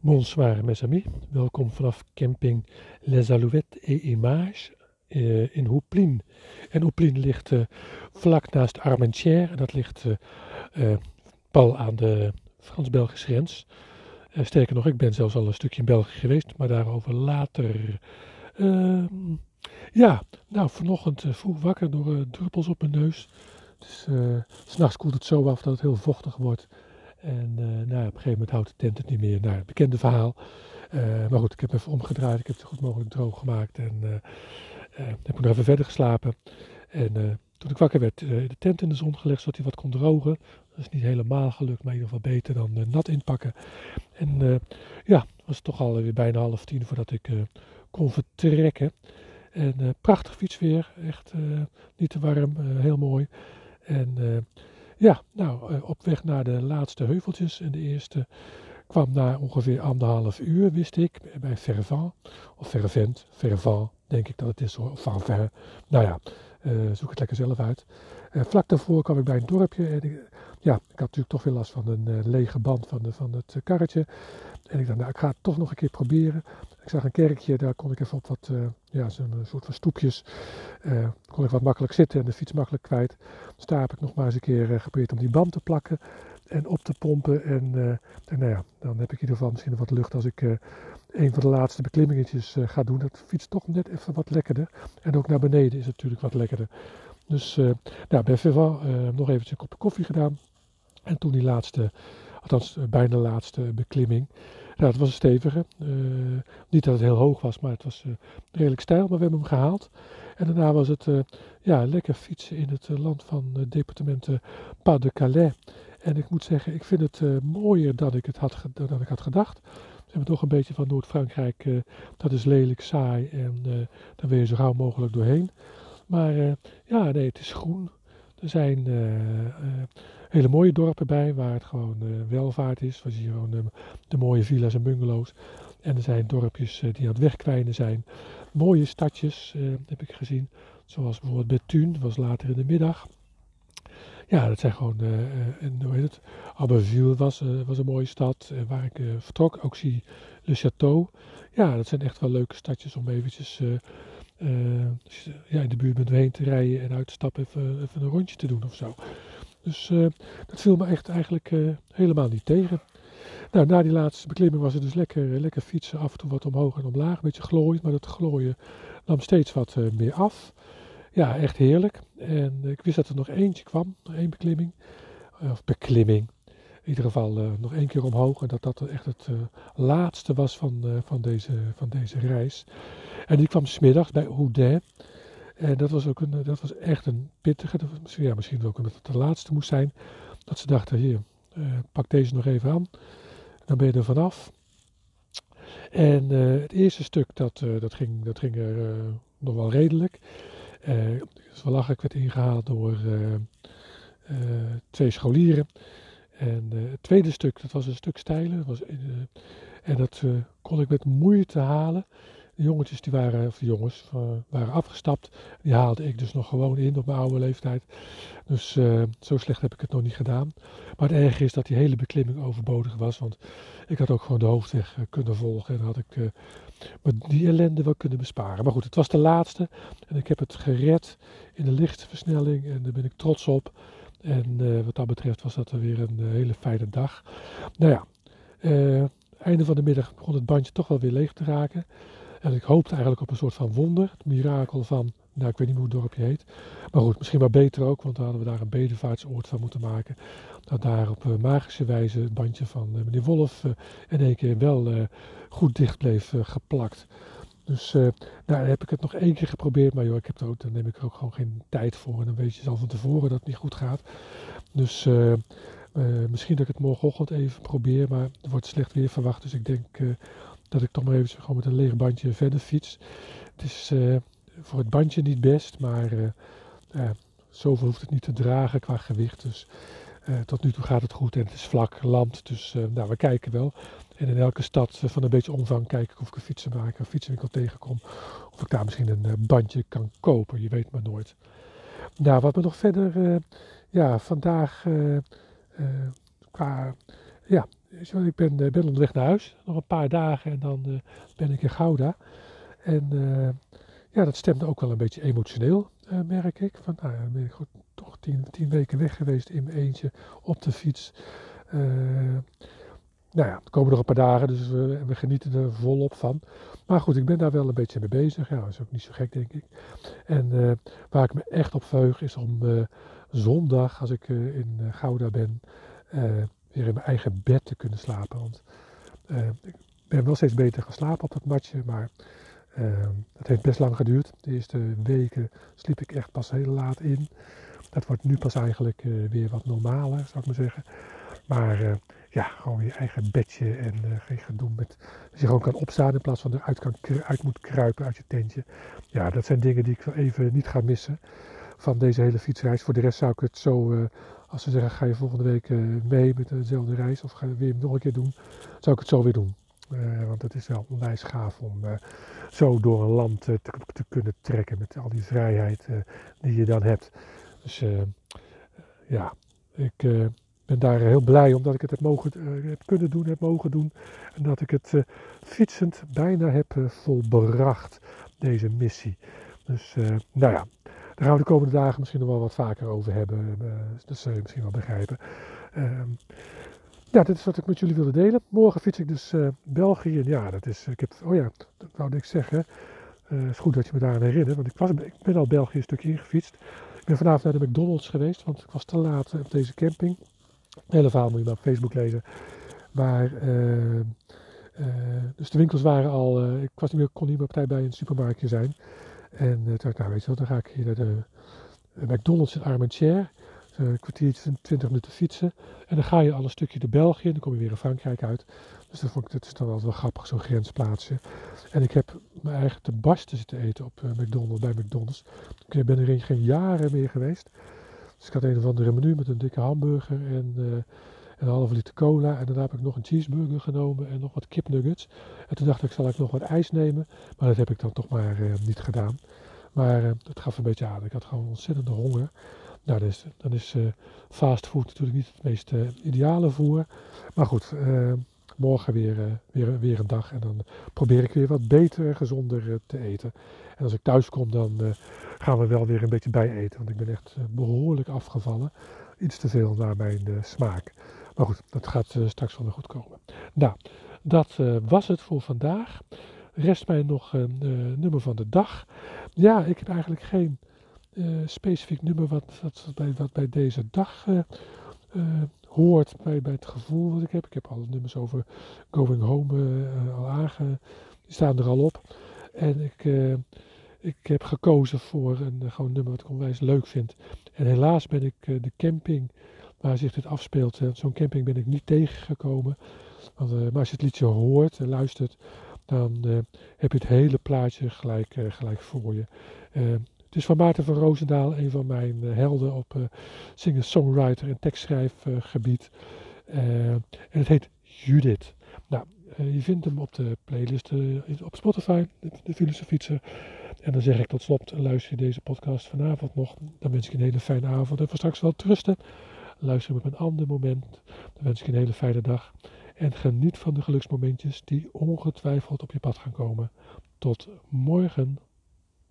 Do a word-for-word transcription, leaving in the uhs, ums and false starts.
Bonsoir mes amis, welkom vanaf camping Les Alouettes et Images uh, in Houplines. En Houplines ligt uh, vlak naast Armentières en dat ligt uh, uh, pal aan de Frans-Belgische grens. Uh, sterker nog, ik ben zelfs al een stukje in België geweest, maar daarover later. Uh, ja, nou vanochtend uh, vroeg wakker door uh, druppels op mijn neus. Dus uh, 's nachts koelt het zo af dat het heel vochtig wordt. En uh, nou, op een gegeven moment houdt de tent het niet meer. Nou, het bekende verhaal. Uh, maar goed, ik heb even omgedraaid. Ik heb het zo goed mogelijk droog gemaakt. En uh, uh, heb ik nog even verder geslapen. En uh, toen ik wakker werd, uh, de tent in de zon gelegd, zodat hij wat kon drogen. Dat is niet helemaal gelukt, maar in ieder geval beter dan uh, nat inpakken. En uh, ja, het was toch alweer bijna half tien voordat ik uh, kon vertrekken. En uh, prachtig fietsweer. Echt uh, niet te warm. Uh, heel mooi. En... Uh, Ja, nou, op weg naar de laatste heuveltjes en de eerste kwam na ongeveer anderhalf uur, wist ik, bij Vervent, of Vervent, Vervent, denk ik dat het is hoor, of Vervent, nou ja, uh, zoek het lekker zelf uit. Uh, vlak daarvoor kwam ik bij een dorpje en ik, ja, ik had natuurlijk toch veel last van een uh, lege band van, de, van het karretje. En ik dacht, nou, ik ga het toch nog een keer proberen. Ik zag een kerkje, daar kon ik even op wat, uh, ja, zo'n soort van stoepjes, uh, kon ik wat makkelijk zitten en de fiets makkelijk kwijt. Dus daar heb ik nog maar eens een keer uh, geprobeerd om die band te plakken en op te pompen. En, uh, en nou ja, dan heb ik in ieder geval misschien wat lucht als ik uh, een van de laatste beklimmingetjes uh, ga doen. Dat fiets toch net even wat lekkerder. En ook naar beneden is het natuurlijk wat lekkerder. Dus uh, nou, bij Verval uh, nog eventjes een kopje koffie gedaan. En toen die laatste, althans uh, bijna laatste beklimming. Nou, het was een stevige. Uh, niet dat het heel hoog was, maar het was uh, redelijk steil. Maar we hebben hem gehaald. En daarna was het uh, ja, lekker fietsen in het uh, land van uh, departement uh, Pas-de-Calais. En ik moet zeggen, ik vind het uh, mooier dan ik, het had, dan ik had gedacht. We hebben toch een beetje van Noord-Frankrijk. Uh, dat is lelijk, saai en uh, daar wil je zo gauw mogelijk doorheen. Maar uh, ja, nee, het is groen. Er zijn uh, uh, hele mooie dorpen bij waar het gewoon uh, welvaart is. We zien gewoon uh, de mooie villa's en bungalows. En er zijn dorpjes uh, die aan het wegkwijnen zijn. Mooie stadjes uh, heb ik gezien. Zoals bijvoorbeeld Béthune, dat was later in de middag. Ja, dat zijn gewoon, uh, en, hoe heet het? Abbeville was, uh, was een mooie stad uh, waar ik uh, vertrok. Ook zie Le Château. Ja, dat zijn echt wel leuke stadjes om eventjes... Uh, Uh, dus, ja, in de buurt bent heen te rijden en uit te stappen even, even een rondje te doen of zo. Dus uh, dat viel me echt eigenlijk uh, helemaal niet tegen. Nou, na die laatste beklimming was het dus lekker, lekker fietsen, af en toe wat omhoog en omlaag. Een beetje glooiend, maar dat glooien nam steeds wat uh, meer af. Ja, echt heerlijk. En uh, ik wist dat er nog eentje kwam, nog één beklimming. Uh, of beklimming. In ieder geval uh, nog één keer omhoog. En dat dat echt het uh, laatste was van, uh, van, deze, van deze reis. En die kwam 's middags bij Houdain. En dat was, ook een, dat was echt een pittige. Dat was, ja, misschien ook omdat het de laatste moest zijn. Dat ze dachten, hier, uh, pak deze nog even aan. Dan ben je er vanaf. En uh, het eerste stuk, dat, uh, dat, ging, dat ging er uh, nog wel redelijk. Uh, dus wel lachen, ik werd ingehaald door uh, uh, twee scholieren. En uh, het tweede stuk, dat was een stuk steiler. Was, uh, en dat uh, kon ik met moeite halen. De jongetjes, die waren, of de jongens, uh, waren afgestapt. Die haalde ik dus nog gewoon in op mijn oude leeftijd. Dus uh, zo slecht heb ik het nog niet gedaan. Maar het erge is dat die hele beklimming overbodig was. Want ik had ook gewoon de hoofdweg uh, kunnen volgen. En had ik uh, die ellende wel kunnen besparen. Maar goed, het was de laatste. En ik heb het gered in de lichtversnelling. En daar ben ik trots op. En uh, wat dat betreft was dat weer een uh, hele fijne dag. Nou ja, uh, einde van de middag begon het bandje toch wel weer leeg te raken. En ik hoopte eigenlijk op een soort van wonder. Het mirakel van, nou ik weet niet hoe het dorpje heet. Maar goed, misschien maar beter ook. Want dan hadden we daar een bedevaartsoord van moeten maken. Dat daar op uh, magische wijze het bandje van uh, meneer Wolf uh, in één keer wel uh, goed dicht bleef uh, geplakt. Dus uh, nou, heb ik het nog één keer geprobeerd. Maar joh, ik heb er ook, dan neem ik er ook gewoon geen tijd voor. En dan weet je al van tevoren dat het niet goed gaat. Dus uh, uh, misschien dat ik het morgenochtend even probeer. Maar er wordt slecht weer verwacht. Dus ik denk uh, dat ik toch maar even gewoon met een leeg bandje verder fiets. Het is uh, voor het bandje niet best. Maar uh, uh, zoveel hoeft het niet te dragen qua gewicht. Dus uh, tot nu toe gaat het goed. En het is vlak land. Dus uh, nou, we kijken wel. En in elke stad van een beetje omvang kijk ik of ik een fietsenmaker, een fietsenwinkel tegenkom. Of ik daar misschien een bandje kan kopen, je weet maar nooit. Nou, wat me nog verder, uh, ja, vandaag uh, uh, qua, ja, ik ben, ben onderweg naar huis, nog een paar dagen en dan uh, ben ik in Gouda. En uh, ja, dat stemde ook wel een beetje emotioneel, uh, merk ik. Van, nou, dan ben ik goed, toch tien, tien weken weg geweest in mijn eentje op de fiets. Uh, nou ja, er komen nog een paar dagen, dus we, we genieten er volop van. Maar goed, ik ben daar wel een beetje mee bezig. Ja, dat is ook niet zo gek, denk ik. En uh, waar ik me echt op verheug is om uh, zondag, als ik uh, in Gouda ben, uh, weer in mijn eigen bed te kunnen slapen. Want uh, ik ben wel steeds beter gaan slapen op dat matje, maar uh, dat heeft best lang geduurd. De eerste weken sliep ik echt pas heel laat in. Dat wordt nu pas eigenlijk uh, weer wat normaler, zou ik maar zeggen. Maar uh, ja, gewoon je eigen bedje en uh, geen gedoe met dat je gewoon kan opstaan in plaats van eruit kan, uit moet kruipen uit je tentje. Ja, dat zijn dingen die ik wel even niet ga missen van deze hele fietsreis. Voor de rest zou ik het zo, uh, als ze zeggen ga je volgende week uh, mee met dezelfde reis of ga je weer nog een keer doen, zou ik het zo weer doen. Uh, want het is wel onwijs gaaf om uh, zo door een land uh, te, te kunnen trekken met al die vrijheid uh, die je dan hebt. Dus uh, uh, ja, ik... Uh, Ik ben daar heel blij omdat ik het heb, mogen, uh, heb kunnen doen, heb mogen doen. En dat ik het uh, fietsend bijna heb uh, volbracht, deze missie. Dus uh, nou ja, daar gaan we de komende dagen misschien nog wel wat vaker over hebben. Uh, dat zul je misschien wel begrijpen. Uh, ja, dit is wat ik met jullie wilde delen. Morgen fiets ik dus uh, België. Ja, dat is, ik heb, oh ja, dat wou ik zeggen. Het uh, is goed dat je me daaraan herinnert, want ik, was, ik ben al België een stukje ingefietst. Ik ben vanavond naar de McDonald's geweest, want ik was te laat op deze camping. Het hele verhaal moet je maar op Facebook lezen. Maar, uh, uh, dus de winkels waren al... Uh, ik was niet meer, kon niet meer op tijd bij een supermarktje zijn. En uh, toen dacht ik, nou weet je wel, dan ga ik hier naar de McDonald's in Armentières. Dus een kwartiertje, twintig minuten fietsen. En dan ga je al een stukje de België en dan kom je weer in Frankrijk uit. Dus dat, vond ik, dat is dan altijd wel grappig, zo'n grensplaatsje. En ik heb mijn eigen te barsten zitten eten op uh, McDonald's, bij McDonald's. Ik ben er geen jaren meer geweest. Dus ik had een of andere menu met een dikke hamburger en uh, een halve liter cola. En daarna heb ik nog een cheeseburger genomen en nog wat kipnuggets. En toen dacht ik, zal ik nog wat ijs nemen? Maar dat heb ik dan toch maar uh, niet gedaan. Maar uh, dat gaf een beetje aan. Ik had gewoon ontzettende honger. Nou, dan is, dan is uh, fastfood natuurlijk niet het meest uh, ideale voer. Maar goed, uh, morgen weer, uh, weer, weer een dag. En dan probeer ik weer wat beter en gezonder uh, te eten. En als ik thuis kom, dan uh, gaan we wel weer een beetje bijeten. Want ik ben echt uh, behoorlijk afgevallen. Iets te veel naar mijn uh, smaak. Maar goed, dat gaat uh, straks wel weer goed komen. Nou, dat uh, was het voor vandaag. Rest mij nog een uh, nummer van de dag. Ja, ik heb eigenlijk geen uh, specifiek nummer wat, wat, bij, wat bij deze dag uh, uh, hoort. Bij, bij het gevoel wat ik heb. Ik heb alle nummers over Going Home uh, al aange... Die staan er al op. En ik... Uh, Ik heb gekozen voor een uh, gewoon nummer wat ik onwijs leuk vind. En helaas ben ik uh, de camping waar zich dit afspeelt. Uh, Zo'n camping ben ik niet tegengekomen. Want, uh, maar als je het liedje hoort en luistert, dan uh, heb je het hele plaatje gelijk, uh, gelijk voor je. Uh, het is van Maarten van Roosendaal, een van mijn uh, helden op uh, singer-songwriter en tekstschrijfgebied. Uh, en het heet Judith. Nou, uh, je vindt hem op de playlist uh, op Spotify, de, de Filosofietser. En dan zeg ik tot slot, luister je deze podcast vanavond nog. Dan wens ik je een hele fijne avond. En voor straks wel trusten. Luister op een ander moment. Dan wens ik je een hele fijne dag. En geniet van de geluksmomentjes die ongetwijfeld op je pad gaan komen. Tot morgen.